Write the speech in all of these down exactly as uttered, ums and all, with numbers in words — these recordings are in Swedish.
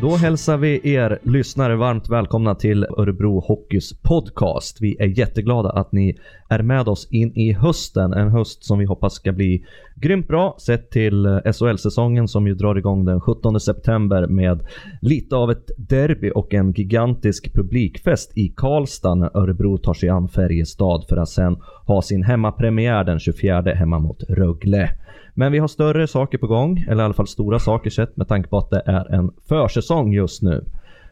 Då hälsar vi er lyssnare varmt välkomna till Örebro Hockeys podcast. Vi är jätteglada att ni är med oss in i hösten. En höst som vi hoppas ska bli grymt bra sett till S H L-säsongen som ju drar igång den sjuttonde september med lite av ett derby och en gigantisk publikfest i Karlstad när Örebro tar sig an Färjestad för att sen ha sin hemmapremiär den tjugofjärde hemma mot Rögle. Men vi har större saker på gång, eller i alla fall stora saker sett med tanke på att det är en försäsong just nu.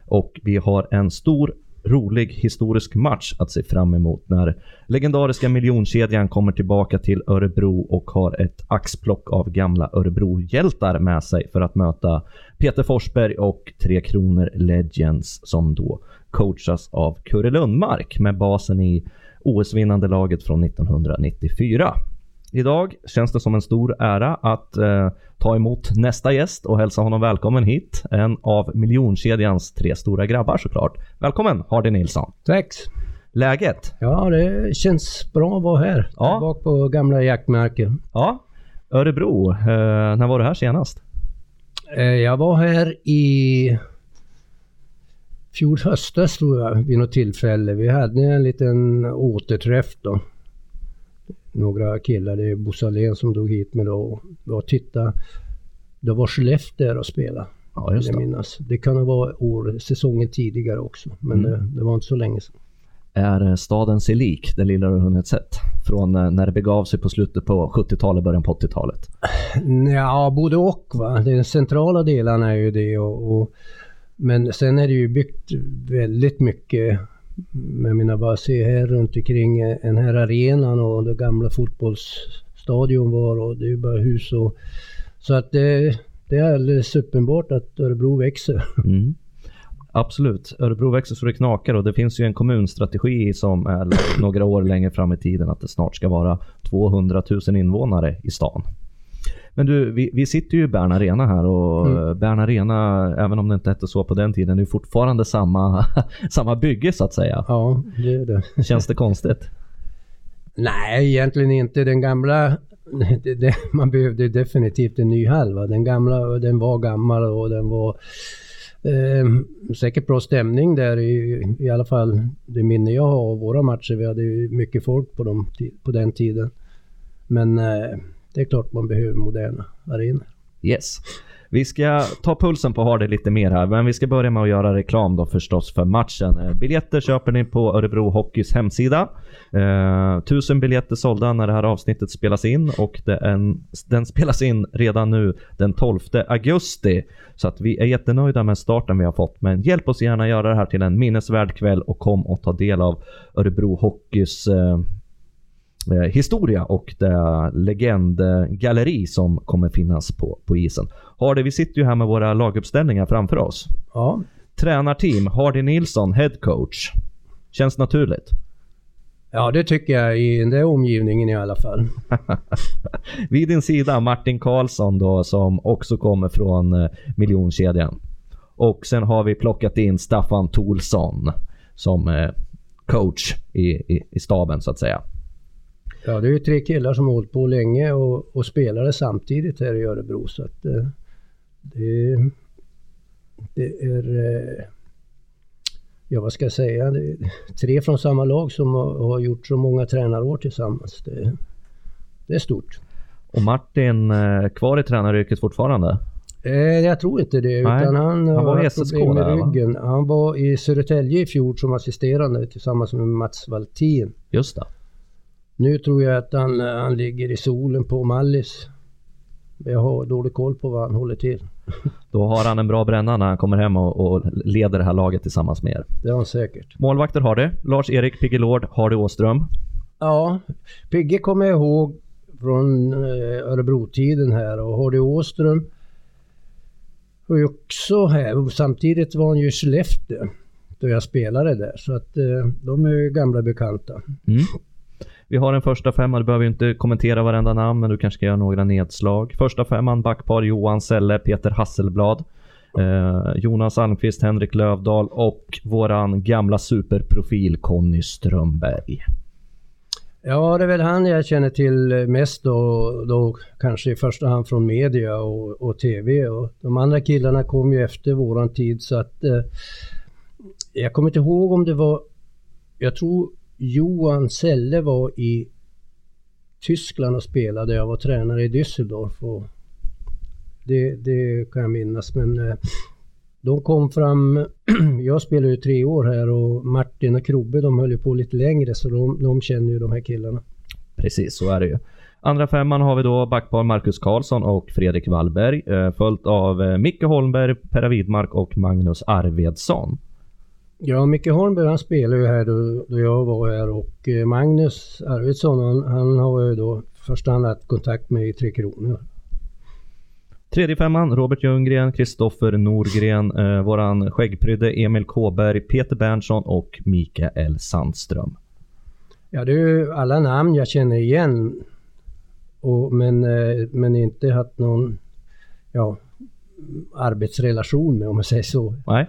Och vi har en stor, rolig, historisk match att se fram emot när legendariska Miljonskedjan kommer tillbaka till Örebro och har ett axplock av gamla Örebro-hjältar med sig för att möta Peter Forsberg och Tre Kronor Legends som då coachas av Kure Lundmark med basen i O S-vinnande laget från nittonhundranittiofyra. Idag känns det som en stor ära att eh, ta emot nästa gäst och hälsa honom välkommen hit. En av Miljonkedjans tre stora grabbar såklart. Välkommen Hardy Nilsson. Tack. Läget? Ja, det känns bra att vara här. Ja. Tillbaka på gamla jaktmärken. Ja, Örebro. Eh, när var du här senast? Eh, jag var här i fjol höstas tror jag vid något tillfälle. Vi hade en liten återträff då. Några killar, det är Bosse Lén som drog hit med då och titta. Det var Skellefteå att spela. Ja, just det. Minnas. Det kan ha varit år, säsongen tidigare också. Men mm. det, det var inte så länge sedan. Är staden sig lik, det lilla du hunnit sett? Från när det begav sig på slutet på sjuttiotalet, början på åttiotalet? Ja, både och va. Den centrala delen är ju det. Och, och, men sen är det ju byggt väldigt mycket. Jag menar bara se här runt omkring en här arenan och det gamla fotbollsstadion var och det är ju bara hus och så att det, det är alldeles uppenbart att Örebro växer. Mm. Absolut, Örebro växer så det knakar och det finns ju en kommunstrategi som är några år längre fram i tiden att det snart ska vara tvåhundratusen invånare i stan. Men du, vi, vi sitter ju i Behrn Arena här och mm. Behrn Arena, även om det inte hette så på den tiden, är fortfarande samma, samma bygge så att säga. Ja, det är det. Känns det konstigt? Nej, egentligen inte. Den gamla, det, det, man behövde definitivt en ny hall. Va? Den gamla, den var gammal och den var eh, säkert bra stämning där i, i alla fall. Det minner jag har av våra matcher. Vi hade ju mycket folk på, dem, på den tiden. Men Eh, det är klart man behöver moderna arenor. Yes. Vi ska ta pulsen på Hardy lite mer här. Men vi ska börja med att göra reklam då förstås för matchen. Biljetter köper ni på Örebro Hockeys hemsida. Eh, tusen biljetter sålda när det här avsnittet spelas in. Och det en, den spelas in redan nu den tolfte augusti. Så att vi är jättenöjda med starten vi har fått. Men hjälp oss gärna göra det här till en minnesvärd kväll. Och kom och ta del av Örebro Hockeys Eh, historia och det legendgalleri som kommer finnas på, på isen. Hardy, vi sitter ju här med våra laguppställningar framför oss. Ja. Tränarteam, Hardy Nilsson, headcoach. Känns naturligt. Ja, det tycker jag i den omgivningen i alla fall. Vid din sida Martin Karlsson då, som också kommer från eh, Miljonkedjan. Och sen har vi plockat in Staffan Tholson som eh, coach i, i, i staben så att säga. Ja, det är ju tre killar som har hållit på länge och, och spelade samtidigt här i Örebro. Så att eh, det, det är, eh, ja vad ska jag säga, det är tre från samma lag som har, har gjort så många tränarår tillsammans. Det, det är stort. Och Martin eh, kvar i tränaryrket fortfarande? Eh, jag tror inte det. Nej, utan han, han var i S S K med där, ryggen. Va? Han var i Södertälje i fjol som assisterande tillsammans med Mats Valtin. Just det. Nu tror jag att han, han ligger i solen på Mallis. Jag har dålig koll på vad han håller till. Då har han en bra bränna när han kommer hem och, och leder det här laget tillsammans med er. Det har han säkert. Målvakter har det. Lars-Erik Pigge Lord, Hardy Åström. Ja, Pigge kommer jag ihåg från Örebro-tiden här. Och Hardy Åström var också här. Samtidigt var han ju i Skellefteå då jag spelade där. Så att de är ju gamla bekanta. Mm. Vi har en första femma, du behöver ju inte kommentera varenda namn, men du kanske ska göra några nedslag. Första femman, backpar Johan Selle, Peter Hasselblad, eh, Jonas Almqvist, Henrik Lövdal och våran gamla superprofil Conny Strömberg. Ja, det är väl han jag känner till mest då, då kanske i första hand från media och, och tv. Och de andra killarna kom ju efter våran tid, så att eh, jag kommer inte ihåg om det var, jag tror Johan Selle var i Tyskland och spelade, jag var tränare i Düsseldorf och det, det kan jag minnas, men eh, de kom fram, jag spelade ju tre år här och Martin och Krobbe, de höll ju på lite längre, så de, de känner ju de här killarna. Precis, så är det ju. Andra femman har vi då backpar Marcus Karlsson och Fredrik Wallberg, följt av Micke Holmberg, Per Widmark och Magnus Arvedson. Ja, Micke Holmberg han spelade ju här då, då jag var här, och Magnus Arvedson han, han har ju då först haft kontakt med i Tre Kronor. Tredje femman, Robert Ljunggren, Kristoffer Norgren, eh, våran skäggprydde Emil Kåberg, Peter Berntsson och Mikael Sandström. Ja, det är ju alla namn jag känner igen, och, men, eh, men inte haft någon ja, arbetsrelation med, om man säger så. Nej.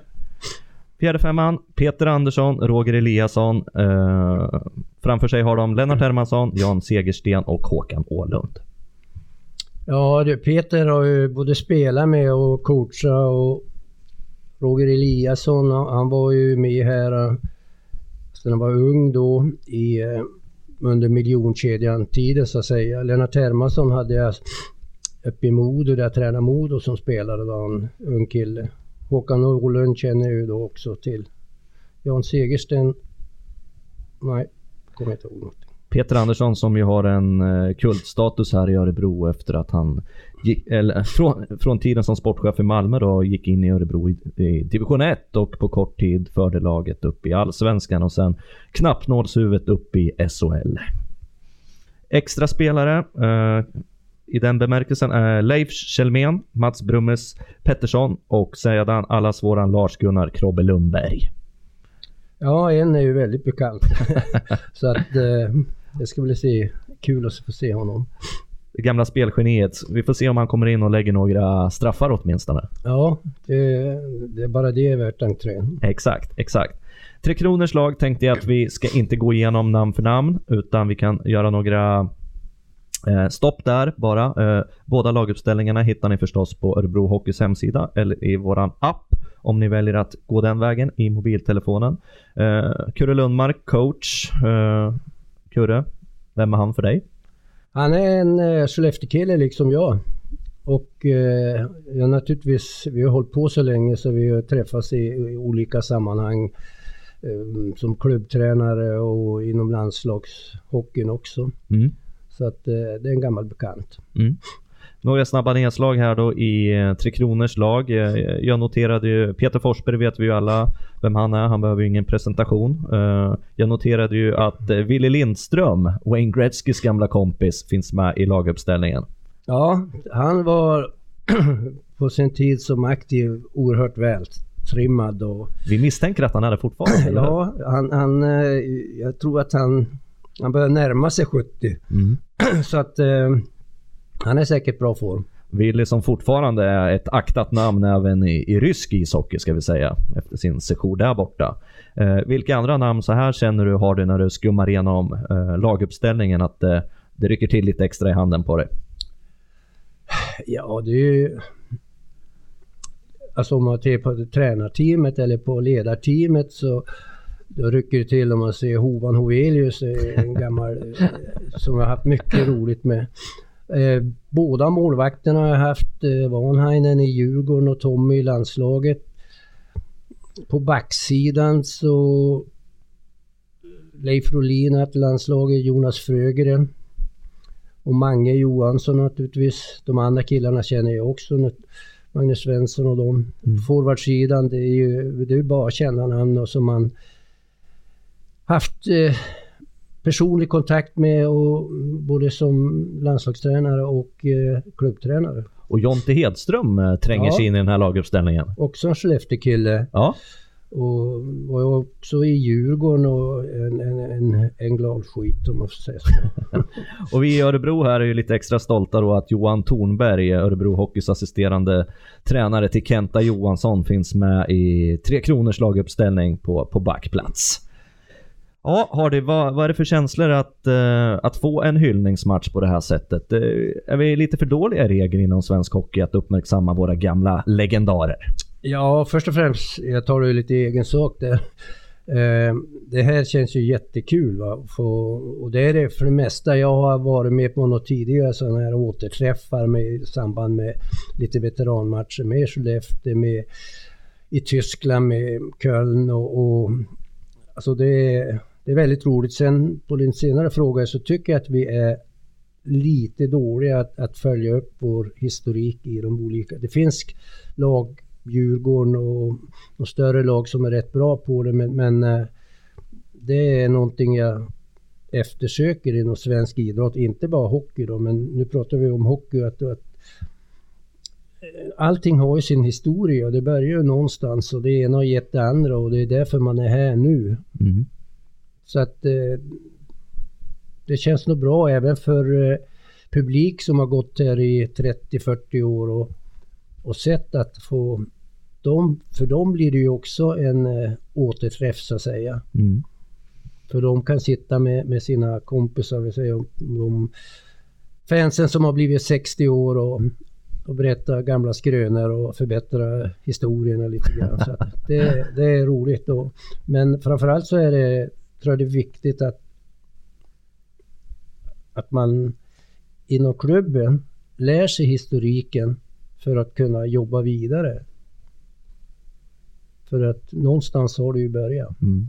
Fjärde femman, Peter Andersson, Roger Eliasson. Eh, framför sig har de Lennart Hermansson, Jan Segersten och Håkan Ålund. Ja, det, Peter har ju både spelat med och coacha, och Roger Eliasson, han var ju med här sen han var ung då i, under Miljonskedjan-tiden så att säga. Lennart Hermansson hade jag uppe i Modo, där jag tränade Modo som spelare, var en ung kille. Håkan Ålund känner jag ju då också till. Jan Segersten, nej, kommer inte ihåg något. Peter Andersson som ju har en kultstatus här i Örebro efter att han gick, eller, från, från tiden som sportchef i Malmö då, gick in i Örebro i, i division ett och på kort tid förde laget upp i allsvenskan och sen knappnålshuvudet upp i S H L. Extra spelare eh, i den bemärkelsen är Leif Kjellmen, Mats Brummes Pettersson och sedan alla svåran Lars Gunnar Krobbe Lundberg. Ja, en är ju väldigt bekant. Så att eh, det ska bli se. Kul att få se honom. Det gamla spelgeniet. Vi får se om han kommer in och lägger några straffar åtminstone. Ja, det, det är bara det är värt en trän. Exakt, exakt. Tre Kronors lag tänkte jag att vi ska inte gå igenom namn för namn, utan vi kan göra några eh, stopp där bara. Eh, båda laguppställningarna hittar ni förstås på Örebro Hockeys hemsida eller i våran app, om ni väljer att gå den vägen i mobiltelefonen. Uh, Kure Lundmark, coach. Uh, Kure, vem är han för dig? Han är en uh, Skellefteå-kille liksom jag. Och uh, jag naturligtvis, vi har hållit på så länge så vi träffas i, i olika sammanhang. Um, som klubbtränare och inom landslagshockeyn också. Mm. Så att, uh, det är en gammal bekant. Mm. Några snabba nedslag här då i Tre Kronors lag. Jag noterade ju, Peter Forsberg vet vi ju alla vem han är, han behöver ju ingen presentation. Jag noterade ju att Willy Lindström, Wayne Gretzkys gamla kompis, finns med i laguppställningen. Ja, han var på sin tid som aktiv oerhört vältrimmad. Och... vi misstänker att han är det fortfarande. Ja, han, han, jag tror att han, han börjar närma sig sjuttio. Mm. Så att... han är säkert bra form. Willy som fortfarande är ett aktat namn även i, i rysk ishockey ska vi säga. Efter sin sejour där borta. Eh, vilka andra namn så här känner du har du när du skummar igenom eh, laguppställningen? Att eh, det rycker till lite extra i handen på dig? Ja, det är ju... alltså om man tittar på tränarteamet eller på ledarteamet så... då rycker det till om man ser Hovan Hovelius. En gammal som jag har haft mycket roligt med. Eh, båda målvakterna har jag haft, eh, Vanheinen i Djurgården och Tommy i landslaget. På backsidan så Leif Rolin har haft landslaget, Jonas Frögren och Mange Johansson naturligtvis. De andra killarna känner jag också, Magnus Svensson och dem. Mm. Forwardsidan, det är ju det är bara kända namn som man haft eh, personlig kontakt med, och både som landslagstränare och eh, klubbtränare. Och Jonte Hedström eh, tränger ja. sig in i den här laguppställningen. Också en Skellefteå-kille. Ja. Och var jag också i Djurgården och en, en, en, en glad skit om man får säga så. Och vi i Örebro här är ju lite extra stolta då att Johan Tornberg, Örebro Hockeys assisterande tränare till Kenta Johansson, finns med i Tre Kronors laguppställning på, på backplats. Ja, Hardy, vad, vad är det för känslor att, eh, att få en hyllningsmatch på det här sättet? Eh, är vi lite för dåliga regler inom svensk hockey att uppmärksamma våra gamla legendarer? Ja, först och främst, jag tar det lite i egen sak där. Eh, det här känns ju jättekul, va? För, och det är det för det mesta. Jag har varit med på något tidigare sådana här återträffar med, i samband med lite veteranmatcher med Skellefteå, med i Tyskland, med Köln och, och alltså det är, det är väldigt roligt. Sen på din senare fråga så tycker jag att vi är lite dåliga att, att följa upp vår historik i de olika. Det finns lag, Djurgården och, och större lag som är rätt bra på det, men, men det är någonting jag eftersöker inom svensk idrott, inte bara hockey då, men nu pratar vi om hockey, att, att allting har ju sin historia och det börjar ju någonstans och det ena har gett det andra och det är därför man är här nu. Mm. Så att eh, det känns nog bra även för eh, publik som har gått här i trettio fyrtio år och, och sett att få dem, för dem blir det ju också en eh, återträff så att säga. Mm. För de kan sitta med, med sina kompisar, vill säga, de fansen som har blivit sextio år och och berätta gamla skrönor och förbättra historierna lite grann. Så att det, det är roligt. Och, men framförallt så är det, tror jag det är viktigt att, att man inom klubben lär sig historiken för att kunna jobba vidare. För att någonstans har det ju börjat. Mm.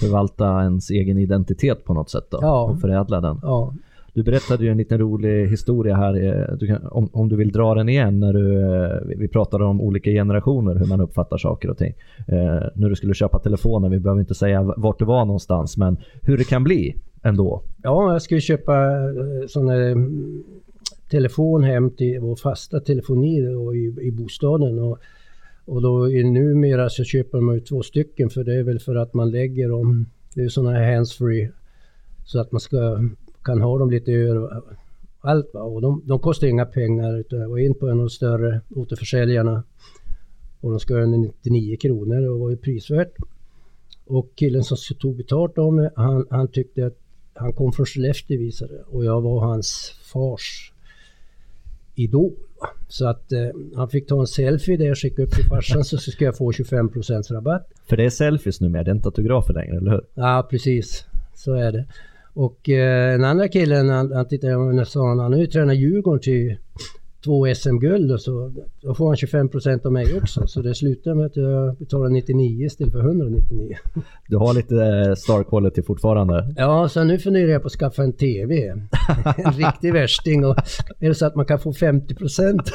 Förvalta ens egen identitet på något sätt då, ja, och förädla den. Ja. Du berättade ju en liten rolig historia här, du kan, om, om du vill dra den igen, när du, vi pratade om olika generationer, hur man uppfattar saker och ting. Eh, när du skulle köpa telefonen, vi behöver inte säga vart det var någonstans, men hur det kan bli ändå. Ja, jag skulle köpa sån här telefon hem till vår fasta telefoni och i, i bostaden. Och, och då numera så köper man ju två stycken, för det är väl för att man lägger dem, det är sådana här handsfree, så att man ska kan ha dem lite över allt, va? Och de, de kostar inga pengar, utan jag var in på en av de större återförsäljarna och de ska göra nittionio kronor och var ju prisvärt, och killen som tog betalt av mig, han, han tyckte att han kom från Skellefteå visade, och jag var hans fars idol, va? Så att eh, han fick ta en selfie där jag skickade upp till farsan, så, så ska jag få tjugofem procent rabatt. För det är selfies nu med, det är inte autografer längre, eller hur? Ja, precis, så är det. Och eh, en andra killen, han, han tittade och sa, han nu tränar Djurgården till två S M-guld, och så då får han tjugofem procent av mig också. Så det slutar med att jag betalar nittionio istället för etthundranittionio. Du har lite eh, star quality fortfarande. Ja, så nu funderar jag på att skaffa en T V. En riktig värsting. Och, är det så att man kan få femtio procent?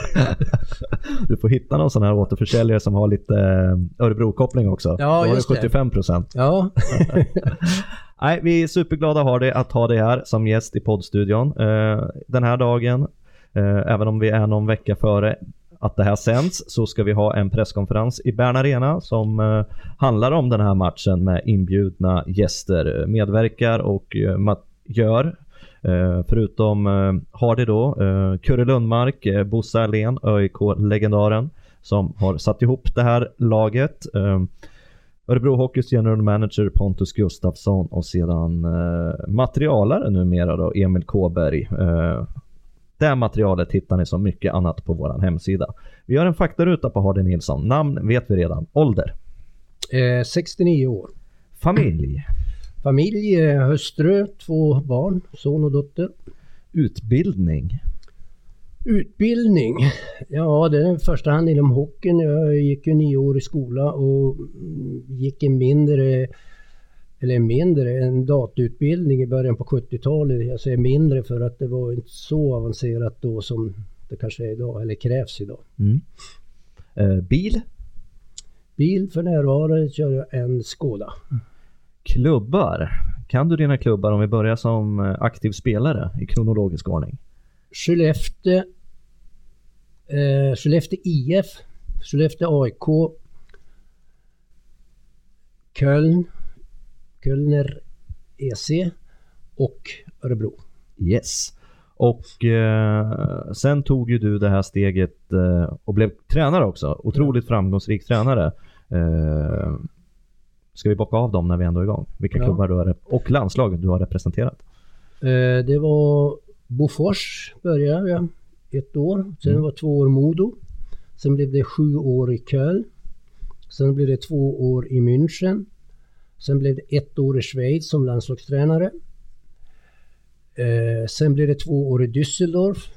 Du får hitta någon sån här återförsäljare som har lite eh, Örebro-koppling också. Ja, då just har du sjuttiofem procent. Det. Ja. Nej, vi är superglada har det att ha dig här som gäst i poddstudion eh, den här dagen. Eh, även om vi är någon vecka före att det här sänds, så ska vi ha en presskonferens i Behrn Arena som eh, handlar om den här matchen, med inbjudna gäster medverkar och eh, mat- gör. Eh, förutom eh, har det då eh, Kure Lundmark, eh, Bosse Lén, A I K-legendaren som har satt ihop det här laget. Eh, Örebro Hockeys general manager Pontus Gustafsson och sedan eh, materialare numera då, Emil Kåberg. Eh, det materialet hittar ni som mycket annat på vår hemsida. Vi gör en faktaruta på Hardy Nilsson. Namn vet vi redan. Ålder? Eh, sextionio år. Familj? Familj, hustru, två barn, son och dotter. Utbildning? Utbildning, ja det är i första hand inom hockeyn. Jag gick ju nio år i skola och gick en mindre, eller mindre, en datautbildning i början på sjuttiotalet. Jag säger mindre för att det var inte så avancerat då som det kanske är idag, eller krävs idag. Mm. Eh, bil? Bil för närvarande kör jag en Skoda. Klubbar, kan du dina klubbar om vi börjar som aktiv spelare i kronologisk ordning? Skellefteå, eh, Skellefteå I F, Skellefteå A I K, Köln, Kölner E C och Örebro. Yes. Och eh, sen tog ju du det här steget eh, och blev tränare också. Otroligt framgångsrik tränare. Eh, Ska vi bocka av dem när vi ändå är igång? Vilka ja. klubbar du har rep- och landslag du har representerat? Eh, det var Bofors började jag ett år. Sen mm. var två år Modo. Sen blev det sju år i Köln. Sen blev det två år i München. Sen blev det ett år i Schweiz som landslagstränare. Eh, sen blev det två år i Düsseldorf.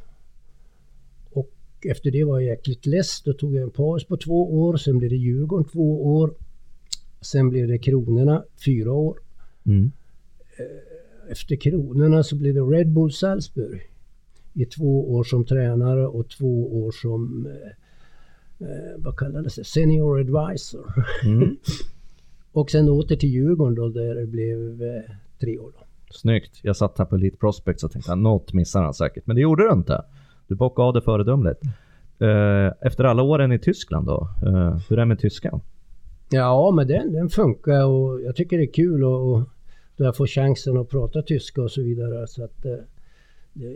Och efter det var jag jäkligt less. Då tog jag en paus på två år. Sen blev det Djurgården två år. Sen blev det Kronorna fyra år. Mm. Eh, efter Kronorna så blev det Red Bull Salzburg. I två år som tränare och två år som... Eh, Eh, vad kallades det? Senior advisor. Mm. Och sen åter till Djurgården då, där det blev eh, tre år då. Snyggt. Jag satt här på Elite Prospects och tänkte att något missar han säkert. Men det gjorde du inte. Du bockade av det föredömligt. Eh, efter alla åren i Tyskland då, eh, hur är det med tyskan? Ja, men den, den funkar och jag tycker det är kul och, och då jag får chansen att prata tyska och så vidare. Så att, eh,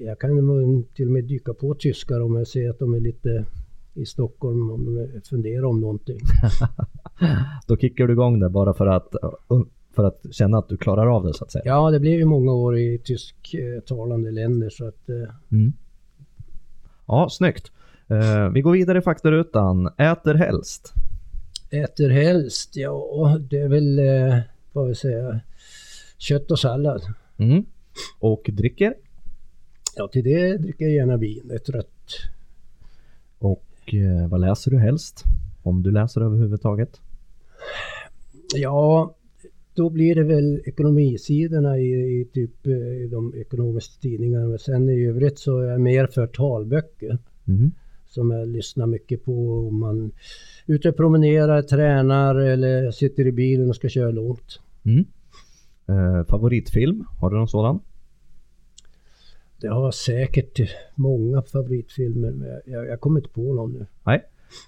jag kan till och med dyka på tyskar om jag ser att de är lite... i Stockholm om de funderar om någonting. Då kickar du igång det bara för att, för att känna att du klarar av det så att säga. Ja, det blev ju många år i tysktalande länder så att... Mm. Ja, snyggt. Eh, vi går vidare i faktarutan. Äter helst? Äter helst, ja det är väl, eh, vad vill säga, kött och sallad. Mm. Och dricker? Ja, till det dricker jag gärna vin, ett rött. Och eh, vad läser du helst? Om du läser överhuvudtaget? Ja, då blir det väl ekonomisidorna i, i typ i de ekonomiska tidningarna. Men sen i övrigt så är jag mer för talböcker. Mm. Som jag lyssnar mycket på. Om man ute och promenerar, tränar eller sitter i bilen och ska köra långt. Mm. Eh, favoritfilm? Har du någon sådan? Jag har säkert många favoritfilmer, men jag, jag kommer inte på någon nu. Nej.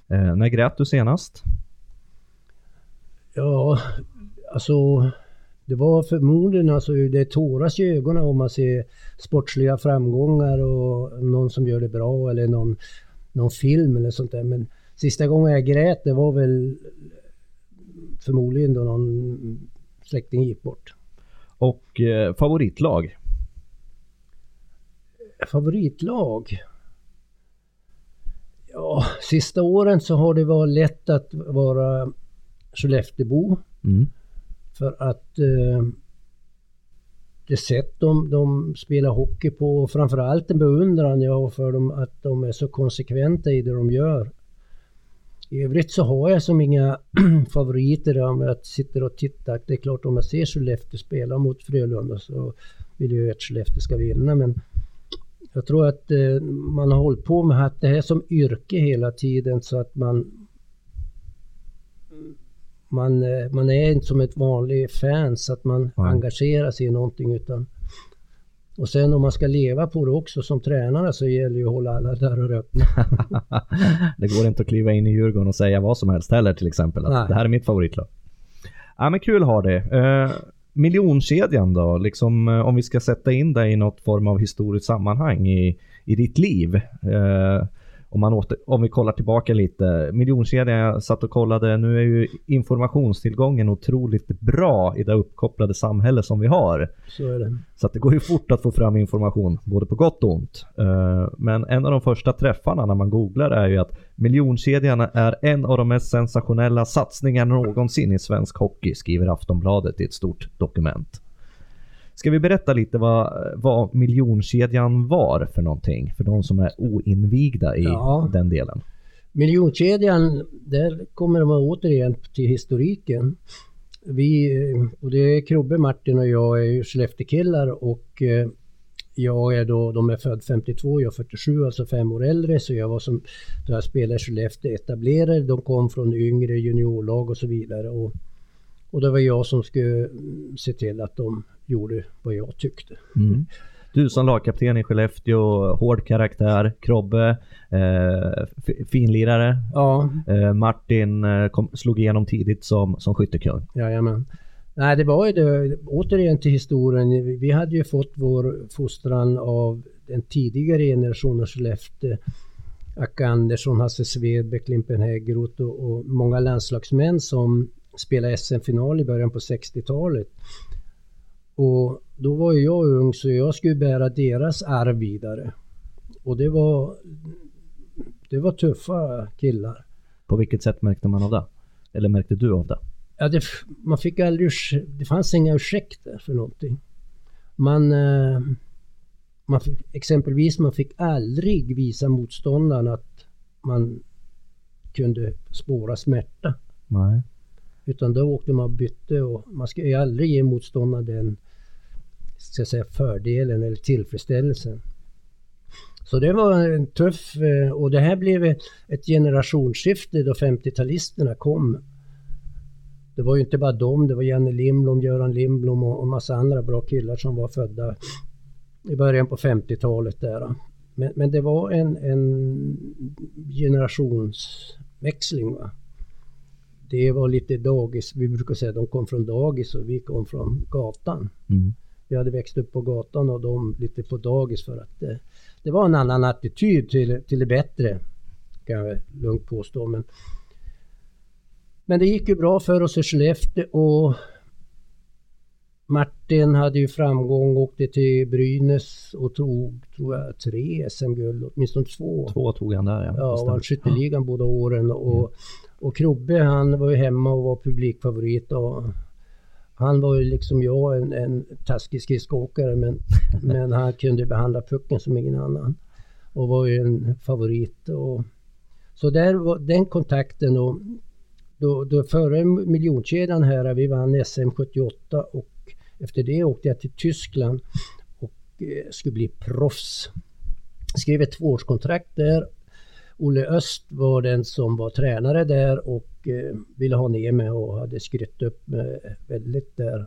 Eh, när grät du senast? Ja, alltså det var förmodligen, alltså det tåras i ögonen om man ser sportsliga framgångar och någon som gör det bra eller någon, någon film eller sånt där. Men sista gången jag grät, det var väl förmodligen då någon släkting gick bort. Och eh, favoritlag? Favoritlag? Ja, sista åren så har det varit lätt att vara Skellefteåbo. Mm. För att eh, det sätt de, de spelar hockey på och framförallt en beundran jag har för dem att de är så konsekventa i det de gör. I övrigt så har jag som inga favoriter om jag sitter och tittar. Det är klart om jag ser Skellefteå spela mot Frölunda så vill jag ju att Skellefteå ska vinna, men jag tror att eh, man har hållit på med att det här som yrke hela tiden så att man man, eh, man är inte som ett vanligt fan så att man ja. engagerar sig i någonting utan och sen om man ska leva på det också som tränare så gäller ju att hålla alla dörrar öppna. Det går inte att kliva in i Djurgården och säga vad som helst heller till exempel. Att nej. Det här är mitt favoritlag. Ja men kul har det. Uh... Miljonskedjan då, liksom om vi ska sätta in dig i något form av historiskt sammanhang i, i ditt liv. Eh, om, man åter, om vi kollar tillbaka lite. Miljonskedjan, jag satt och kollade, nu är ju informationstillgången otroligt bra i det uppkopplade samhälle som vi har. Så är det. Så att det går ju fort att få fram information, både på gott och ont. Eh, men en av de första träffarna när man googlar är ju att Miljonskedjan är en av de mest sensationella satsningarna någonsin i svensk hockey, skriver Aftonbladet i ett stort dokument. Ska vi berätta lite vad, vad Miljonskedjan var för någonting för de som är oinvigda i ja. den delen? Miljonskedjan, där kommer man återigen till historiken. Vi, och det är Krobbe, Martin och jag är ju Skellefteåkillar och jag är då, de är född femtiotvå, jag är fyrtiosju, alltså fem år äldre. Så jag var som, då jag spelade Skellefteå etablerade, de kom från yngre juniorlag och så vidare. Och, och det var jag som skulle se till att de gjorde vad jag tyckte. Mm. Du som lagkapten i Skellefteå, hård karaktär, Krobbe, eh, finlirare. Ja. Eh, Martin kom, slog igenom tidigt som, som skyttekung. Jajamän. Nej, det var ju det. Återigen till historien. Vi hade ju fått vår fostran av den tidigare generationen Skellefteå. Acke Andersson, Hasse Svedbeck, Limpen Häggroth och, och många landslagsmän som spelade S M-final i början på sextiotalet. Och då var jag ung, så jag skulle bära deras arv vidare. Och det var, det var tuffa killar. På vilket sätt märkte man av det? Eller märkte du av det? Ja, det, man fick aldrig, det fanns inga ursäkter för någonting. Man, man fick, exempelvis man fick aldrig visa motståndaren att man kunde spåra smärta. Nej. Utan då åkte man och bytte, och man ska ju aldrig ge motståndaren den, ska jag säga, fördelen eller tillfredsställelsen. Så det var en tuff, och det här blev ett generationsskifte då femtiotalisterna kom. Det var ju inte bara dem, det var Janne Lindblom, Göran Lindblom och en massa andra bra killar som var födda i början på femtiotalet där. Men, men det var en, en generationsväxling, va? Det var lite dagis, vi brukar säga att de kom från dagis och vi kom från gatan. Mm. Vi hade växt upp på gatan och de lite på dagis, för att det, det var en annan attityd till, till det bättre, kan jag lugnt påstå. Men, men det gick ju bra för oss i Skellefteå, och Martin hade ju framgång, åkte till Brynäs och tog, tror jag, tre S M-guld, åtminstone två. Två tog han där, ja. Ja, och han skytte ligan båda åren, och ja. Och Krobbe, han var ju hemma och var publikfavorit, och han var ju liksom jag, en, en taskig skridskåkare, men, men han kunde behandla pucken som ingen annan och var ju en favorit. Och så där var den kontakten, och då, då före Miljonskedjan här, vi vann S M sjuttioåtta, och efter det åkte jag till Tyskland och eh, skulle bli proffs. Skrev ett tvåårskontrakt där. Olle Öst var den som var tränare där och eh, ville ha ner mig, och hade skrytt upp mig väldigt där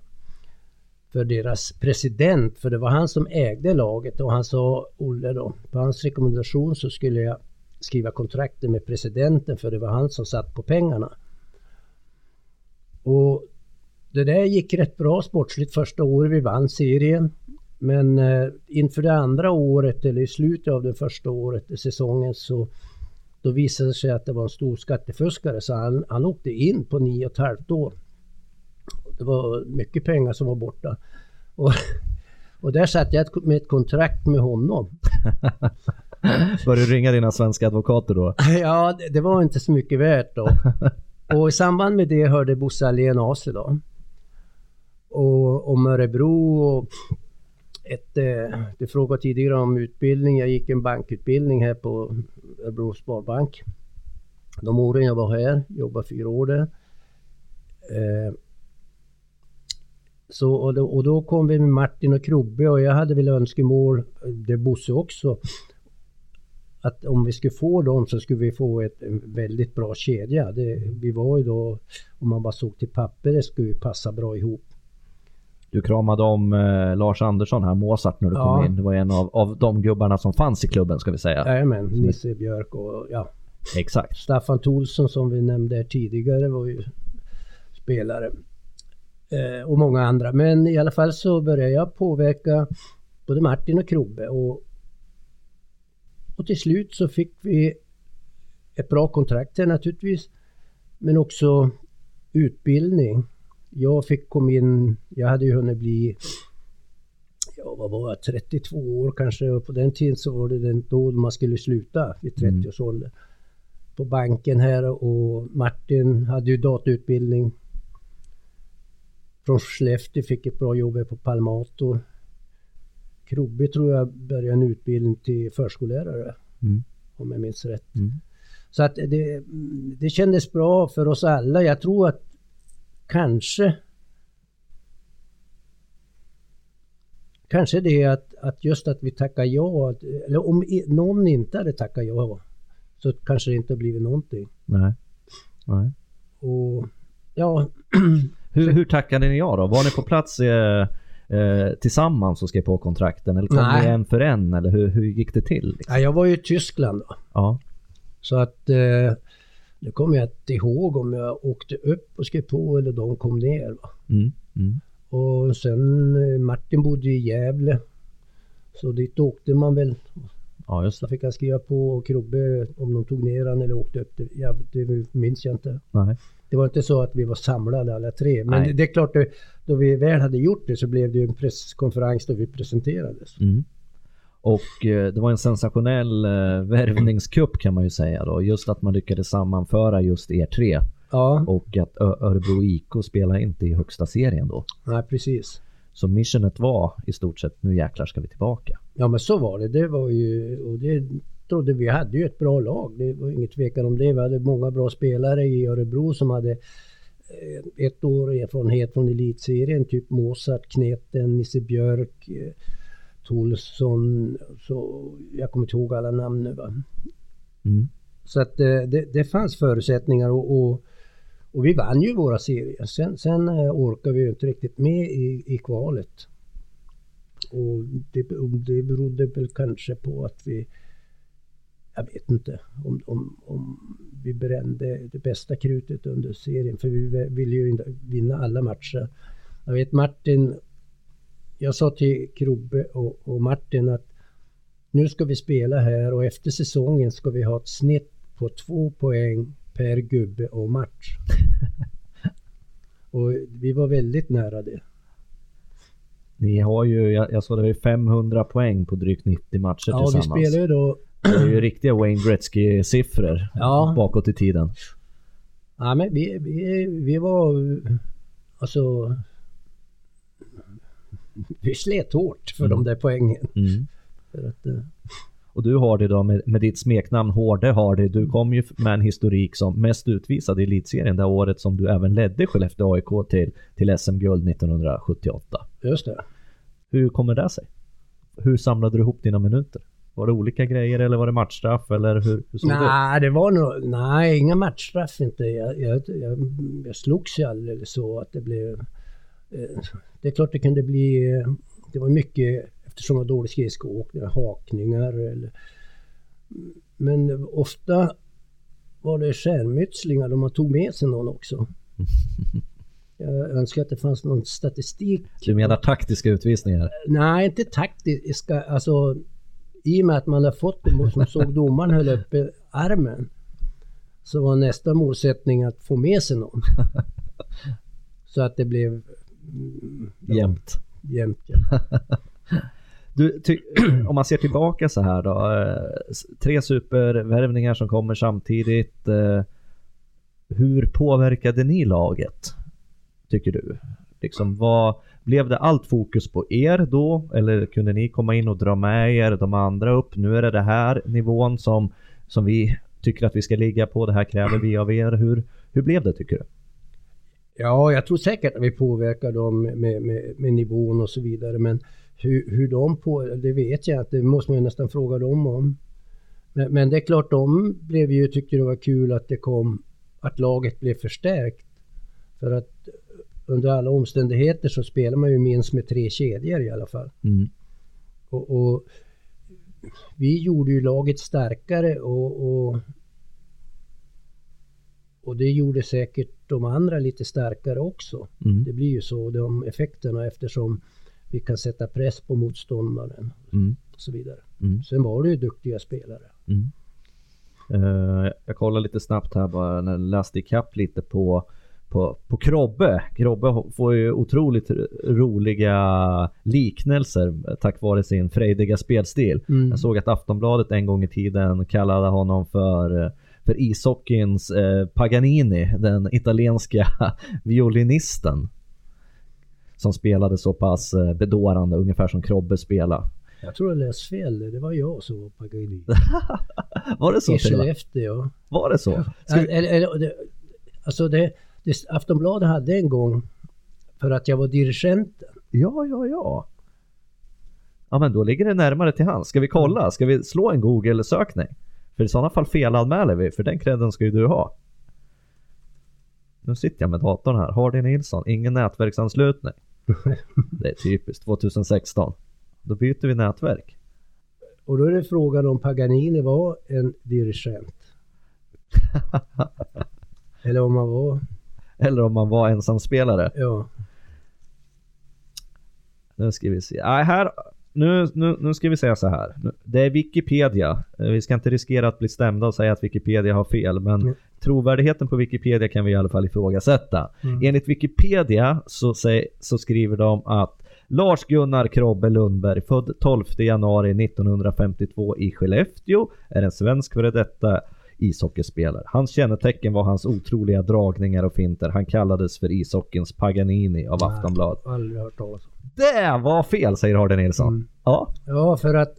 för deras president, för det var han som ägde laget, och han sa, Olle då, på hans rekommendation så skulle jag skriva kontrakten med presidenten, för det var han som satt på pengarna. Och det där gick rätt bra sportsligt första året, vi vann serien. Men eh, inför det andra året, eller i slutet av det första året i säsongen, så då visade det sig att det var en stor skattefuskare, så han, han åkte in på nio och ett halvt år. Det var mycket pengar som var borta. Och, och där satt jag med ett kontrakt med honom. Började du ringa dina svenska advokater då? Ja, det, det var inte så mycket värt då. Och i samband med det hörde Bosse Lén av sig då. Och om Örebro, och ett, eh, du frågade tidigare om utbildning. Jag gick en bankutbildning här på Örebro Sparbank. De åren jag var här, jobbade fyra år där. Eh, så, och, då, och då kom vi med Martin och Krobbe, och jag hade väl önskemål, det Bosse också, att om vi skulle få dem så skulle vi få ett väldigt bra kedja. Det, vi var ju då, om man bara såg till papper, det skulle passa bra ihop. Du kramade om eh, Lars Andersson här, Mozart, när du ja. kom in. Det var en av, av de gubbarna som fanns i klubben, ska vi säga. Jajamän, Nisse Björk och ja. Exakt. Staffan Tholson, som vi nämnde tidigare, var ju spelare. Eh, och många andra. Men i alla fall så började jag påverka både Martin och Krobbe. Och, och till slut så fick vi ett bra kontrakt här naturligtvis. Men också utbildning. Jag fick komma in, jag hade ju hunnit bli, ja vad var jag, trettiotvå år kanske, och på den tiden så var det den, då man skulle sluta vid trettio-årsåldern mm. på banken här, och Martin hade ju datautbildning från Skellefteå, fick ett bra jobb på Palmator. Krobbe tror jag började en utbildning till förskollärare mm. om jag minns rätt. Mm. Så att det, det kändes bra för oss alla. Jag tror att Kanske kanske det att, att just att vi tackar ja, att, eller om någon inte hade tackat ja, så kanske det inte blivit någonting. Nej. Nej. Och ja. Hur, hur tackade ni ja då? Var ni på plats eh, eh, tillsammans och skrev på kontrakten? Eller kom Nej. ni en för en? Eller hur, hur gick det till? Liksom? Ja, jag var ju i Tyskland då. Ja. Så att eh, nu kommer jag inte ihåg om jag åkte upp och skrev på eller de kom ner. Va? Mm, mm. Och sen Martin bodde i Gävle, så dit åkte man väl. Ja, just det. Så fick han skriva på, och Krobbe, om de tog ner han eller åkte upp. Det, jag, det minns jag inte. Nej. det var inte så att vi var samlade alla tre. Men det, det är klart, det, då vi väl hade gjort det så blev det ju en presskonferens då vi presenterades. Mm. Och eh, det var en sensationell eh, värvningskupp kan man ju säga då. Just att man lyckades sammanföra just er tre. Ja. Och att Ö- Örebro I K spelar inte i högsta serien då. Nej, precis. Så missionet var i stort sett, nu jäklar ska vi tillbaka. Ja, men så var det. Det var ju, och det trodde vi, hade ju ett bra lag. Det var inget tvekan om det. Vi hade många bra spelare i Örebro som hade ett år erfarenhet från elitserien. Typ Mozart, Kneten, Nisse Björk, Tholson. Så jag kommer inte ihåg alla namn nu, va? Mm. Så att det, det fanns förutsättningar och, och Och vi vann ju våra serier. Sen, sen orkade vi ju inte riktigt med i, i kvalet. Och det, det berodde väl kanske på att vi... Jag vet inte om, om, om vi brände det bästa krutet under serien. För vi ville ju inte vinna alla matcher. Jag vet Martin... Jag sa till Krobbe och, och Martin att nu ska vi spela här. Och efter säsongen ska vi ha ett snitt på två poäng per gubbe och match. Och vi var väldigt nära det. Ni har ju, jag, jag sa det var ju femhundra poäng på drygt nittio matcher ja, tillsammans. Ja, vi spelar ju då... Det är ju riktiga Wayne Gretzky-siffror ja. Bakåt i tiden. Ja, men vi, vi, vi var... Alltså... Vi slet hårt för mm. de där poängen. Mm. För att... Och du har det då med, med ditt smeknamn Hårde Hardy. Du kom ju med en historik som mest utvisad i elitserien det året som du även ledde Skellefteå A I K till, till S M-guld nittonhundrasjuttioåtta. Just det. Hur kommer det sig? Hur samlade du ihop dina minuter? Var det olika grejer eller var det matchstraff? Eller hur, hur såg nej, det? Det var nog, nej, inga matchstraff inte. Jag, jag, jag, jag slogs ju aldrig så att det blev... Det är klart det kunde bli... Det var mycket... som var dålig skridskoåkning, hakningar eller... men ofta var det skärmytslingar de tog med sig någon också. Jag önskar att det fanns någon statistik. Du menar taktiska utvisningar? Nej, inte taktiska, alltså i och med att man har fått det som såg domaren höll upp armen så var nästa målsättning att få med sig någon så att det blev ja, jämnt. jämnt ja. Du, ty, om man ser tillbaka så här då, tre supervärvningar som kommer samtidigt, hur påverkade ni laget tycker du? Liksom, vad, blev det allt fokus på er då eller kunde ni komma in och dra med er de andra upp? Nu är det det här nivån som, som vi tycker att vi ska ligga på, det här kräver vi av er. Hur, hur blev det tycker du? Ja, jag tror säkert att vi påverkar dem med, med, med nivån och så vidare, men Hur, hur de på, det vet jag att det måste man nästan fråga dem om. Men, men det är klart de blev ju, tyckte det var kul att det kom, att laget blev förstärkt. För att under alla omständigheter så spelar man ju minst med tre kedjor i alla fall. Mm. Och, och vi gjorde ju laget starkare och, och, och det gjorde säkert de andra lite starkare också. Mm. Det blir ju så, de effekterna eftersom vi kan sätta press på motståndaren mm. och så vidare. Mm. Sen var det ju duktiga spelare. Mm. Uh, jag kollar lite snabbt här bara när jag läste ikapp lite på, på, på Krobbe. Krobbe får ju otroligt roliga liknelser tack vare sin frejdiga spelstil. Mm. Jag såg att Aftonbladet en gång i tiden kallade honom för... för ishockeyns eh, Paganini, den italienska violinisten. Som spelade så pass bedårande, ungefär som Krobbe spelade. Jag tror jag läste fel, det var jag som var Paganini. Var det så? I Skellefteå, ja. Var det så? Ska vi... eller, eller, det, alltså det, det, Aftonbladet hade en gång för att jag var dirigenten. Ja, ja, ja. Ja, men då ligger det närmare till hand. Ska vi kolla? Ska vi slå en Google-sökning? För i sådana fall felanmäler vi, för den kredden ska ju du ha. Nu sitter jag med datorn här. Hardy Nilsson, ingen nätverksanslutning. Det är typiskt, tjugohundrasexton. Då byter vi nätverk. Och då är det frågan om Paganini var en dirigent. Eller om man var... Eller om man var ensamspelare. Ja. Nu ska vi se. Nej, här... Nu, nu, nu ska vi säga så här. Det är Wikipedia. Vi ska inte riskera att bli stämda och säga att Wikipedia har fel. Men mm. Trovärdigheten på Wikipedia kan vi i alla fall ifrågasätta. Mm. Enligt Wikipedia så, säg, så skriver de att Lars Gunnar Krobbe Lundberg, född tolfte januari nittonhundrafemtiotvå i Skellefteå, är en svensk före detta ishockeyspelare. Hans kännetecken var hans otroliga dragningar och finter. Han kallades för ishockeyns Paganini av Aftonblad. Nej, aldrig hört talas om. Det var fel, säger Hardy Nilsson. Mm. Ja. Ja, för att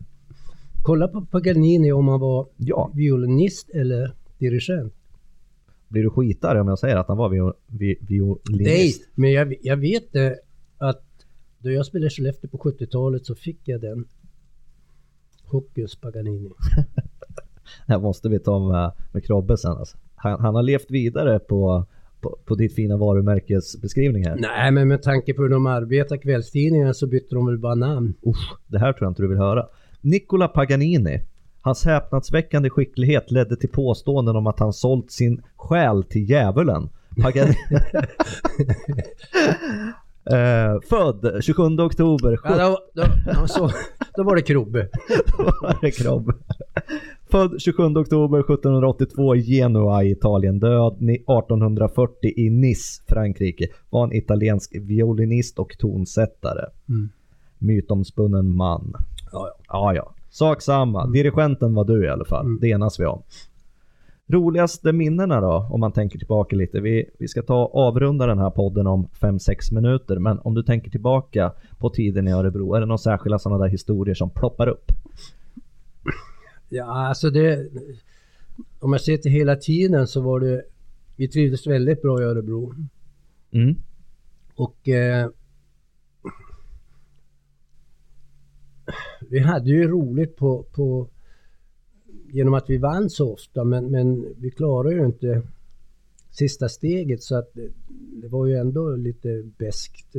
kolla på Paganini om han var ja. violinist eller dirigent. Blir du skitare om jag säger att han var viol- vi- violinist? Nej, men jag, jag vet det, att då jag spelade Skellefteå på sjuttiotalet så fick jag den hockeyns Paganini. Här måste vi ta med, med Krobbe sen. Alltså. Han, han har levt vidare på, på, på ditt fina varumärkesbeskrivning här. Nej, men med tanke på hur de arbetar kvällstidningarna så bytte de väl bara namn. Usch, det här tror jag inte du vill höra. Nicola Paganini. Hans häpnadsväckande skicklighet ledde till påståenden om att han sålt sin själ till djävulen. Paganini. Uh, född tjugosjunde oktober. Ja, då, då, då, så, då var det Krobbe. Då var det Krobbe. Född tjugosjunde oktober sjuttonhundraåttiotvå i Genua i Italien. Död artonhundrafyrtio i Nice, Frankrike. Var en italiensk violinist och tonsättare. Mm. Mytomspunnen man. Ja, ja. Ja, ja. Sak samma. Mm. Dirigenten var du i alla fall. Mm. Det enas vi om. Roligaste minnena då, om man tänker tillbaka lite. Vi, vi ska ta avrunda den här podden om fem sex minuter. Men om du tänker tillbaka på tiden i Örebro, är det några särskilda sådana där historier som ploppar upp? Ja, alltså det... Om jag ser till hela tiden så var det... Vi trivdes väldigt bra i Örebro. Mm. Och... Eh, vi hade ju roligt på... på genom att vi vann så ofta, men, men vi klarade ju inte sista steget, så att det, det var ju ändå lite beskt.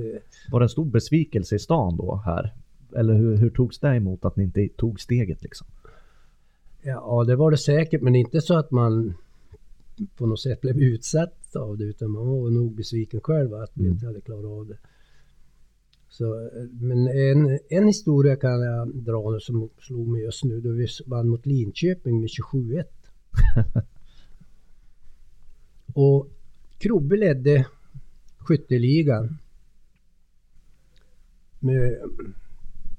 Var det en stor besvikelse i stan då här? Eller hur, hur togs det emot att ni inte tog steget liksom? Ja, det var det säkert, men inte så att man på något sätt blev utsatt av det, utan man var nog besviken själv att vi mm. inte hade klarat av det. Så, men en, en historia kan jag dra nu som slog mig just nu, då vi vann mot Linköping med tjugosju ett. Och Krobbe ledde skytteligan med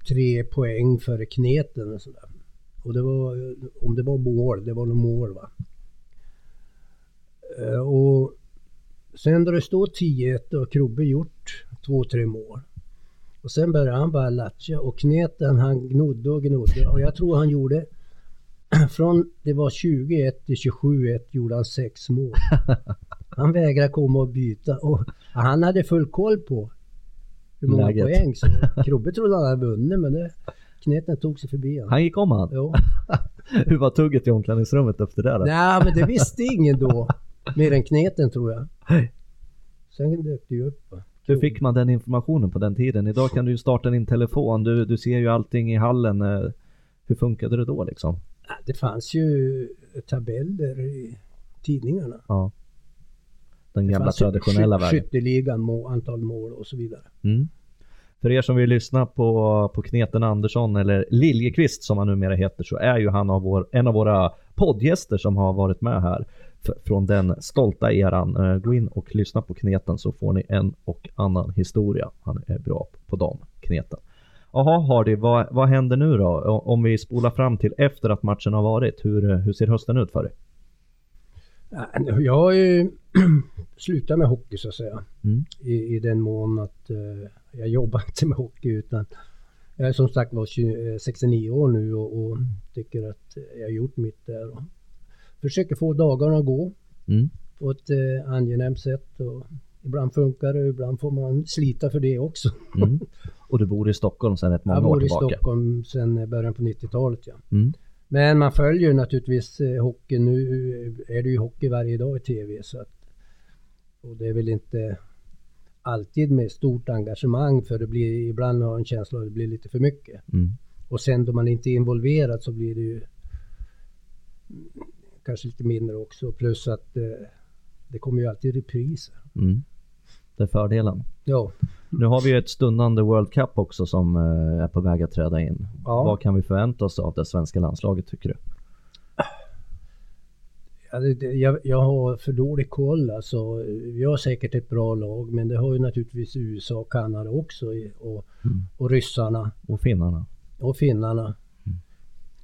tre poäng före kneten och sådär. Och det var, om det var mål, det var nog mål va. Och sen då det stod tio ett och Krobbe gjort två, tre mål. Och sen började han bara latcha och kneten, han gnodde och gnodde. Och jag tror han gjorde, från det var tjugoett till tjugosju ett gjorde han sex mål. Han vägrade komma och byta. Och han hade full koll på hur många Läget. poäng. Så Krobbe trodde han hade vunnit, men det, kneten tog sig förbi. Han, han gick om han? Ja. Hur var tugget i omklädningsrummet efter det där? Nej, men det visste ingen då. Mer än kneten tror jag. Sen döpte ju upp va. Hur fick man den informationen på den tiden? Idag kan du ju starta din telefon. Du, du ser ju allting i hallen. Hur funkade det då liksom? Det fanns ju tabeller i tidningarna. Ja. Den det gamla traditionella sky- världen. Skytteligan, må, antal mål och så vidare. Mm. För er som vill lyssna på, på Kneten Andersson eller Liljekvist som han numera heter, så är ju han av vår, en av våra poddgäster som har varit med här. Från den stolta eran. Gå in och lyssna på Kneten så får ni en och annan historia. Han är bra på dem, Kneten. Jaha Hardy, vad, vad händer nu då? Om vi spolar fram till efter att matchen har varit. Hur, hur ser hösten ut för dig? Jag har ju slutat med hockey så att säga. Mm. I, I den mån att uh, jag jobbar inte med hockey, utan jag är som sagt var tjugo, sextionio år nu och, och tycker att jag har gjort mitt där då. Försöker få dagarna att gå mm. på ett eh, angenämt sätt. Och ibland funkar det, ibland får man slita för det också. Mm. Och du bor i Stockholm sedan ett många år tillbaka? Jag bor i Stockholm sedan början på nittiotalet, ja. Mm. Men man följer ju naturligtvis eh, hockey. Nu är det ju hockey varje dag i tv. Så att, och det är väl inte alltid med stort engagemang, för det blir, ibland har jag en känsla att det blir lite för mycket. Mm. Och sen då man inte är involverad så blir det ju... kanske lite mindre också, plus att eh, det kommer ju alltid repriser. Mm. Det är fördelen. Ja. Nu har vi ju ett stundande World Cup också som eh, är på väg att träda in. Ja. Vad kan vi förvänta oss av det svenska landslaget tycker du? Jag, jag har för dålig koll, alltså. Vi har säkert ett bra lag, men det har ju naturligtvis U S A och Kanada också, och, mm. och ryssarna. Och finnarna. Och finnarna. Mm.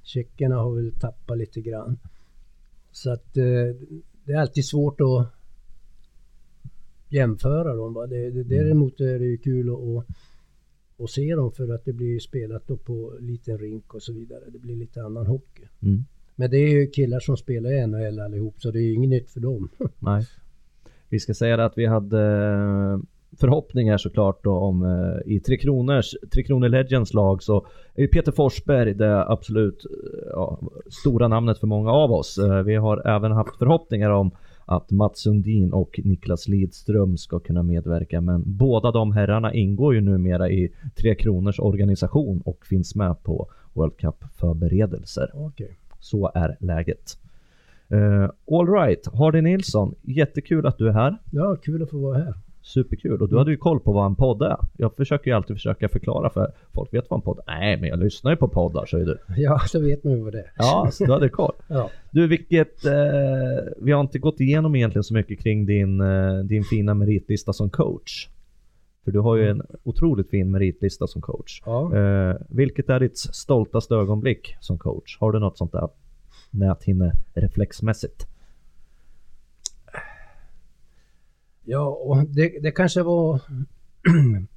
Tjeckerna har väl tappat lite grann. Så att eh, det är alltid svårt att jämföra dem. Va? Det, det, däremot är det ju kul att, att se dem, för att det blir spelat då på liten rink och så vidare. Det blir lite annan hockey. Mm. Men det är ju killar som spelar i N H L allihop, så det är ju inget nytt för dem. Nej. Vi ska säga att vi hade förhoppningar såklart då om i Tre Kronors, Tre Kronor Legends lag, så är ju Peter Forsberg det absolut ja, stora namnet för många av oss. Vi har även haft förhoppningar om att Mats Sundin och Niklas Lidström ska kunna medverka, men båda de herrarna ingår ju numera i Tre Kronors organisation och finns med på World Cup-förberedelser. Okej. Okay. Så är läget. Uh, all right, Hardy Nilsson, jättekul att du är här. Ja, kul att få vara här. Superkul, och du hade ju koll på vad en podd är. Jag försöker ju alltid försöka förklara för folk vet vad en podd är. Nej, men jag lyssnar ju på poddar, säger du. Ja, så vet man ju vad det är. Ja, så du hade koll. Ja. Du, vilket, eh, vi har inte gått igenom egentligen så mycket kring din, eh, din fina meritlista som coach. För du har ju en otroligt fin meritlista som coach. Ja. Eh, vilket är ditt stoltaste ögonblick som coach? Har du något sånt där näthinne reflexmässigt? Ja, och det, det kanske var...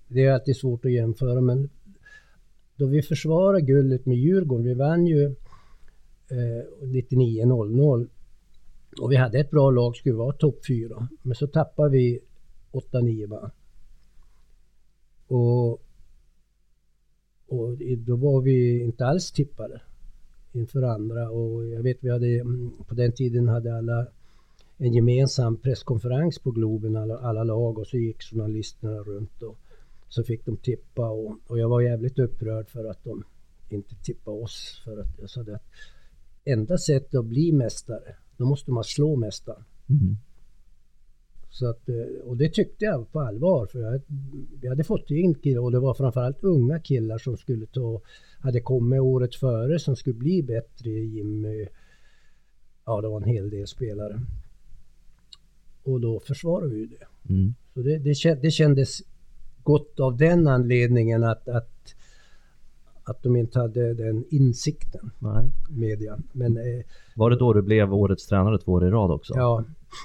det är alltid svårt att jämföra, men då vi försvarade guldet med Djurgården, vi vann ju eh, nittionio noll noll. Och vi hade ett bra lag, skulle vara topp fyra. Men så tappade vi åtta nio bara. Och, och då var vi inte alls tippade inför andra, och jag vet vi hade på den tiden hade alla en gemensam presskonferens på Globen, alla, alla lag, och så gick journalisterna runt och så fick de tippa, och, och jag var jävligt upprörd för att de inte tippade oss, för att jag sa att enda sättet att bli mästare, då måste man slå mästaren. Mm. Så att, och det tyckte jag på allvar, för jag, jag hade fått in killar, och det var framförallt unga killar som skulle ta, hade kommit året före, som skulle bli bättre i gym. Ja, det var en hel del spelare. Och då försvarade vi det. Mm. Så det, det, det kändes gott av den anledningen att, att, att de inte hade den insikten. Nej. Median. Men, var det då du blev årets tränare två år i rad också? Ja.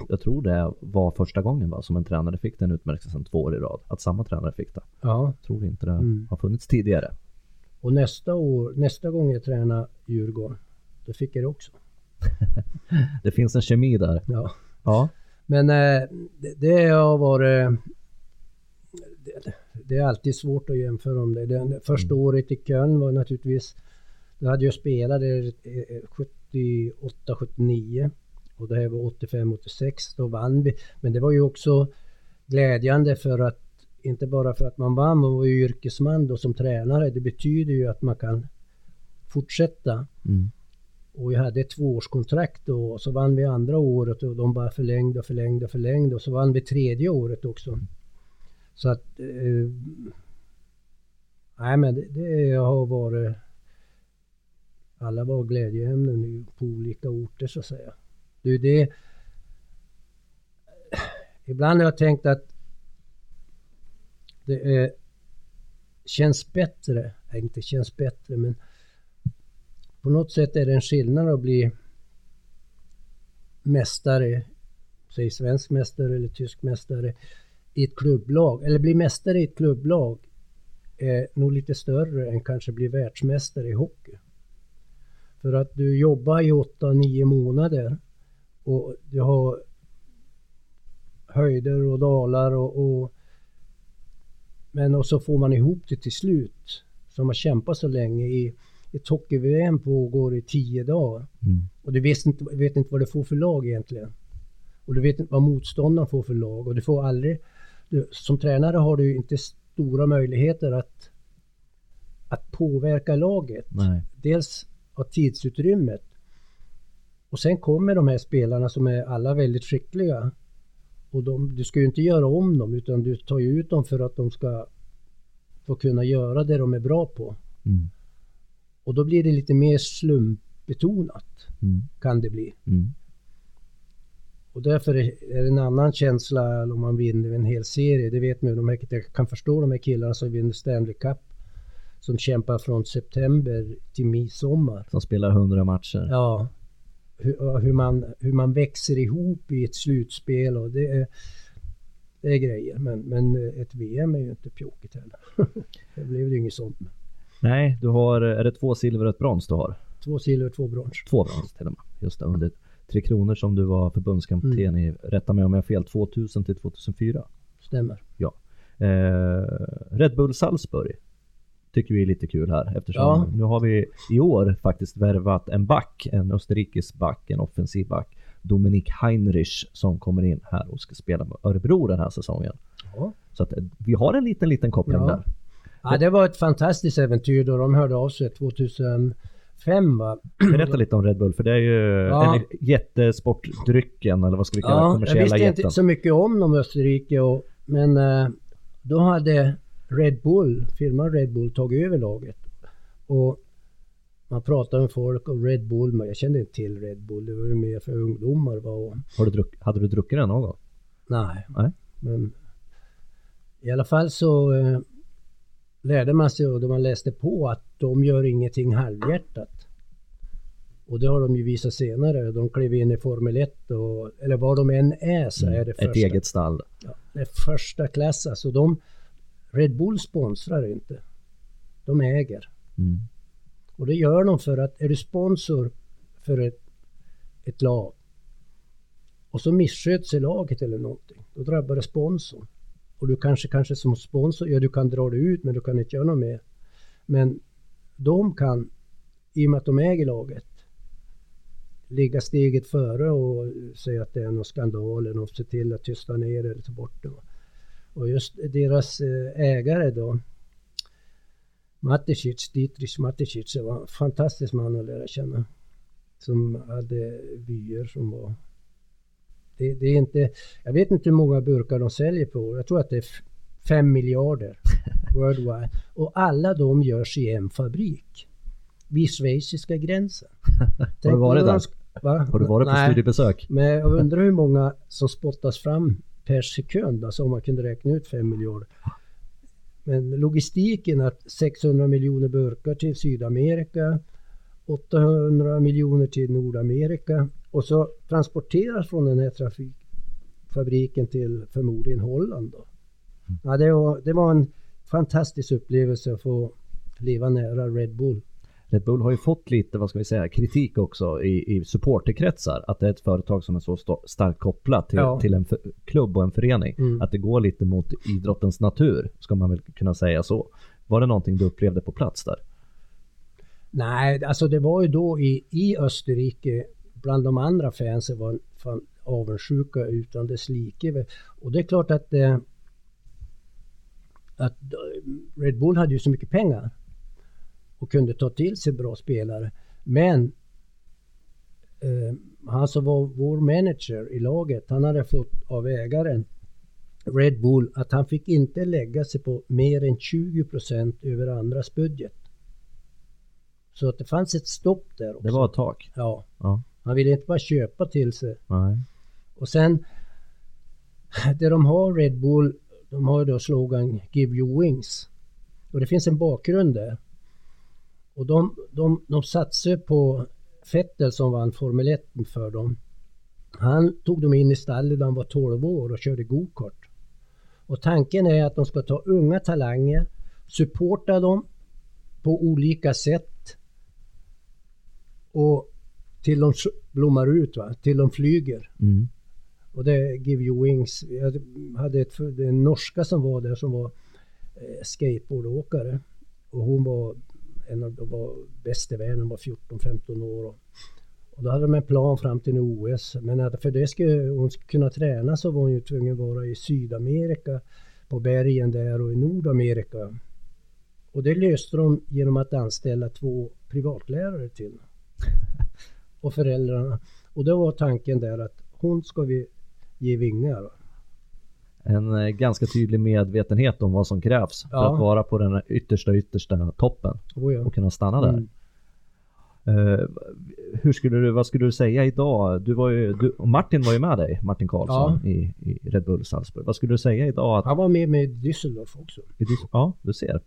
Jag tror det var första gången va, som en tränare fick den utmärkelsen två år i rad. Att samma tränare fick det. Ja. Jag tror inte det mm. har funnits tidigare. Och nästa år, nästa gång jag tränar Djurgården, då fick jag det också. Det finns en kemi där. Ja. Ja. Men äh, det, det har varit... Det, det är alltid svårt att jämföra om det. Den första mm. året i Köln var naturligtvis... Då hade jag spelat sjuttioåtta sjuttionio. Och det här var åttiofem åttiosex, då vann vi. Men det var ju också glädjande för att, inte bara för att man vann, man var ju yrkesman då som tränare. Det betyder ju att man kan fortsätta. Mm. Och jag hade ett tvåårskontrakt då, och så vann vi andra året och de bara förlängde och förlängde och förlängde. Och så vann vi tredje året också. Så att, eh, nej men det, det har varit, alla var glädjeämnen på olika orter så att säga. Du, det, ibland har jag tänkt att det är, känns bättre, nej, inte känns bättre, men på något sätt är det en skillnad att bli mästare, säg svensk mästare eller tysk mästare i ett klubblag, eller bli mästare i ett klubblag är nog lite större än kanske bli världsmästare i hockey. För att du jobbar i åtta nio månader. Och du har höjder och dalar och, och men och så får man ihop det till slut, som har kämpat så länge i ett hockey-V M pågår i tio dagar. Mm. Och du vet inte, vet inte vad du får för lag egentligen. Och du vet inte vad motståndaren får för lag. Och du får aldrig, du, som tränare har du inte stora möjligheter att, att påverka laget. Nej. Dels av tidsutrymmet. Och sen kommer de här spelarna som är alla väldigt skickliga. Och de, du ska ju inte göra om dem, utan du tar ju ut dem för att de ska få kunna göra det de är bra på. Mm. Och då blir det lite mer slumpbetonat. Mm. Kan det bli. Mm. Och därför är det en annan känsla om man vinner en hel serie. Det vet man ju, de här, jag kan förstå de här killarna som vinner Stanley Cup, som kämpar från september till midsommar. Som spelar hundra matcher. Ja, hur, hur, man, hur man växer ihop i ett slutspel, och det är, det är grejer. Men, men ett V M är ju inte pjåkigt heller. Det blev ju inget sånt. Nej, du har, är det två silver och ett brons du har? Två silver och två brons. Två brons till och med, just det, under Tre Kronor som du var förbundskapten mm. i. Rätta mig om jag har fel, tvåtusen till tvåtusenfyra. Stämmer. Ja. Eh, Red Bull Salzburg tycker vi är lite kul här, eftersom ja. nu har vi i år faktiskt värvat en back, en österrikisk back, en offensiv back, Dominik Heinrich, som kommer in här och ska spela med Örebro den här säsongen. Ja. Så att vi har en liten, liten koppling ja. där. Ja, det var ett fantastiskt äventyr då de hörde av sig tjugohundrafem. Va? Berätta lite om Red Bull, för det är ju ja. jättesportdrycken, eller vad ska vi kalla ja, kommersiella jätten. Jag visste inte så mycket om om Österrike, och, men då hade Red Bull, firman Red Bull, tagit över laget. Och man pratade med folk om Red Bull, men jag kände inte till Red Bull, det var ju mer för ungdomar. Va? Har du druck, hade du druckit den någon gång? Nej. Nej, men i alla fall så lärde man sig, och då man läste på, att de gör ingenting halvhjärtat. Och det har de ju visat senare. De klev in i Formel ett, och, eller var de än är så är det första. Ett eget stall. Ja, det är första klass. Alltså de, Red Bull sponsrar inte. De äger. Mm. Och det gör de för att är du sponsor för ett, ett lag och så missköts i laget eller någonting, då drabbar det sponsorn. Och du kanske, kanske som sponsor, ja du kan dra det ut men du kan inte göra något mer. Men de kan, i och med att de äger laget, ligga steget före och säga att det är någon skandal eller något, se till att tysta ner eller ta bort det. Och just deras ägare då, Mateschitz, Dietrich Mateschitz, var en fantastisk man att lära känna. Som hade vyer som var... Det, det är inte, jag vet inte hur många burkar de säljer på. Jag tror att det är fem miljarder worldwide. Och alla de görs i en fabrik vid schweiziska gränsen. Har du varit där? Va? Har du varit på Nej. studiebesök? Men jag undrar hur många som spottas fram per sekund. Alltså om man kunde räkna ut fem miljarder. Men logistiken att sexhundra miljoner burkar till Sydamerika, åttahundra miljoner till Nordamerika, och så transporteras från den här trafikfabriken till förmodligen Holland då. Ja, det, var, det var en fantastisk upplevelse att få leva nära Red Bull. Red Bull har ju fått lite, vad ska vi säga, kritik också i, i supporterkretsar, att det är ett företag som är så st- starkt kopplat till, ja. till en för- klubb och en förening, mm. att det går lite mot idrottens natur, ska man väl kunna säga så. Var det någonting du upplevde på plats där? Nej, alltså det var ju då i, i Österrike, bland de andra fansen var fan avundsjuka utan dess like. Och det är klart att, eh, att Red Bull hade ju så mycket pengar och kunde ta till sig bra spelare. Men eh, han som var vår manager i laget, han hade fått av ägaren Red Bull att han fick inte lägga sig på mer än tjugo procent över andras budget. Så att det fanns ett stopp där också. Det var ett tak. Ja. ja. Han ville inte bara köpa till sig. Nej. Och sen, det de har Red Bull, de har då slogan Give you wings. Och det finns en bakgrund där. Och de, de, de satsade på Vettel som vann Formel ett för dem. Han tog dem in i stallet när han var tolv år och körde go-kart. Och tanken är att de ska ta unga talanger, supporta dem på olika sätt. Och till de blommar ut, va? Till de flyger. Mm. Och det Give You Wings. Jag hade ett, en norska som var där som var eh, skateboardåkare. Och hon var en av de var bäst i världen. Hon var fjorton femton år. Och, och då hade de en plan fram till O S. Men att för det skulle, hon skulle kunna träna så var hon ju tvungen att vara i Sydamerika. På bergen där och i Nordamerika. Och det löste de genom att anställa två privatlärare till och föräldrarna. Och då var tanken där att hon ska vi ge vingar. En ganska tydlig medvetenhet om vad som krävs ja. för att vara på den yttersta yttersta toppen oh ja. och kunna stanna där. Mm. Uh, hur skulle du, vad skulle du säga idag? Du var ju, du, Martin var ju med dig, Martin Karlsson, ja. i, i Red Bull Salzburg. Vad skulle du säga idag? Att, han var med med Düsseldorf också. Düsseldorf, ja, du ser.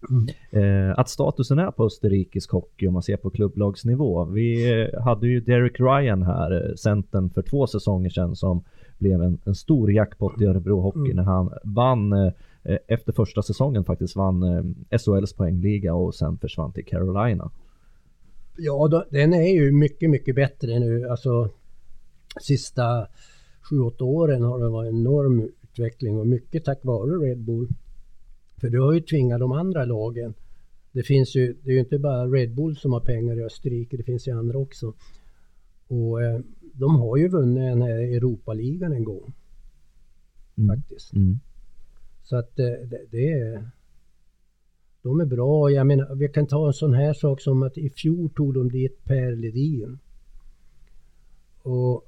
Mm. Uh, att statusen är på österrikisk hockey om man ser på klubblagsnivå. Vi uh, hade ju Derek Ryan här, centern för två säsonger sedan som blev en, en stor jackpot i Örebro Hockey mm. när han vann uh, efter första säsongen faktiskt vann uh, S H L:s poängliga och sen försvann till Carolina. Ja, då, den är ju mycket, mycket bättre nu. Alltså, sista sju åtta åren har det varit en enorm utveckling och mycket tack vare Red Bull. För det har ju tvingat de andra lagen. Det finns ju, det är ju inte bara Red Bull som har pengar i Österrike, det finns ju andra också. Och eh, de har ju vunnit den här Europaligan en gång. Mm. Faktiskt. Mm. Så att eh, det, det är... De är bra. Jag menar, vi kan ta en sån här sak som att i fjol tog de dit Per Ledin. Och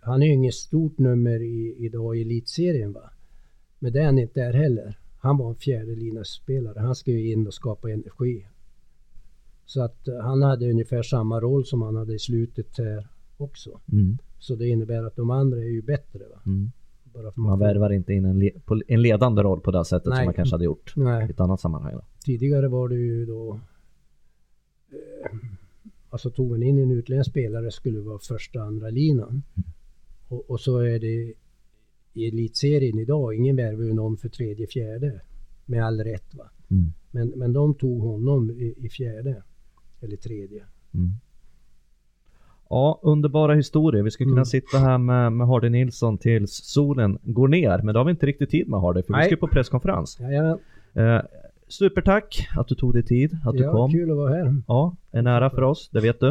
han är ju inget stort nummer i, idag i elitserien, va? Men det är han inte där heller. Han var en fjärde linjespelare. Han ska ju in och skapa energi. Så att han hade ungefär samma roll som han hade i slutet här också. Mm. Så det innebär att de andra är ju bättre, va? Mm. Man, man värvar inte in en, le- en ledande roll på det sättet. Nej. Som man kanske hade gjort. Nej. I ett annat sammanhang. Då. Tidigare var det ju då eh, alltså tog man in en utländsk spelare skulle vara första andra linan. Mm. Och, och så är det i elitserien idag, ingen värvar ju någon för tredje fjärde med all rätt, va. Mm. Men, men de tog honom i, i fjärde eller tredje. Mm. Ja, underbara historier. Vi skulle kunna mm. sitta här med, med Hardy Nilsson tills solen går ner. Men då har vi inte riktigt tid med Hardy, för Nej. Vi ska på presskonferens. Ja, ja. Eh, supertack att du tog dig tid, att ja, du kom. Ja, kul att vara här. Ja, en ära för oss, det vet du.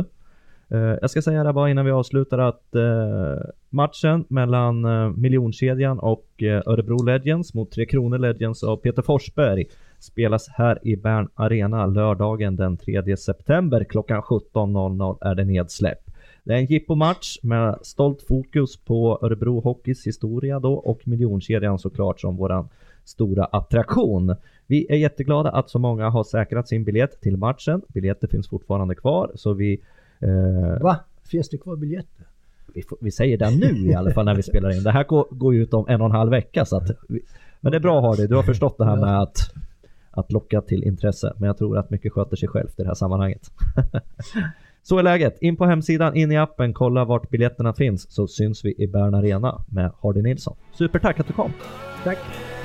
Eh, jag ska säga det bara innan vi avslutar att eh, matchen mellan eh, Miljonskedjan och eh, Örebro Legends mot Tre Kronor Legends av Peter Forsberg spelas här i Behrn Arena lördagen den tredje september. Klockan sjutton noll noll är det nedsläpp. Det är en jippomatch med stolt fokus på Örebro Hockeys historia då och Miljonkedjan såklart som våran stora attraktion. Vi är jätteglada att så många har säkrat sin biljett till matchen. Biljetter finns fortfarande kvar så vi... Eh... Va? Finns det kvar biljetter? Vi, får, vi säger det nu i alla fall när vi spelar in. Det här går, går ut om en och en halv vecka. Så att vi... Men det är bra Hardy, du har förstått det här med att... att locka till intresse. Men jag tror att mycket sköter sig själv i det här sammanhanget. Så är läget. In på hemsidan, in i appen, kolla vart biljetterna finns så syns vi i Behrn Arena med Hardy Nilsson. Supertack att du kom. Tack.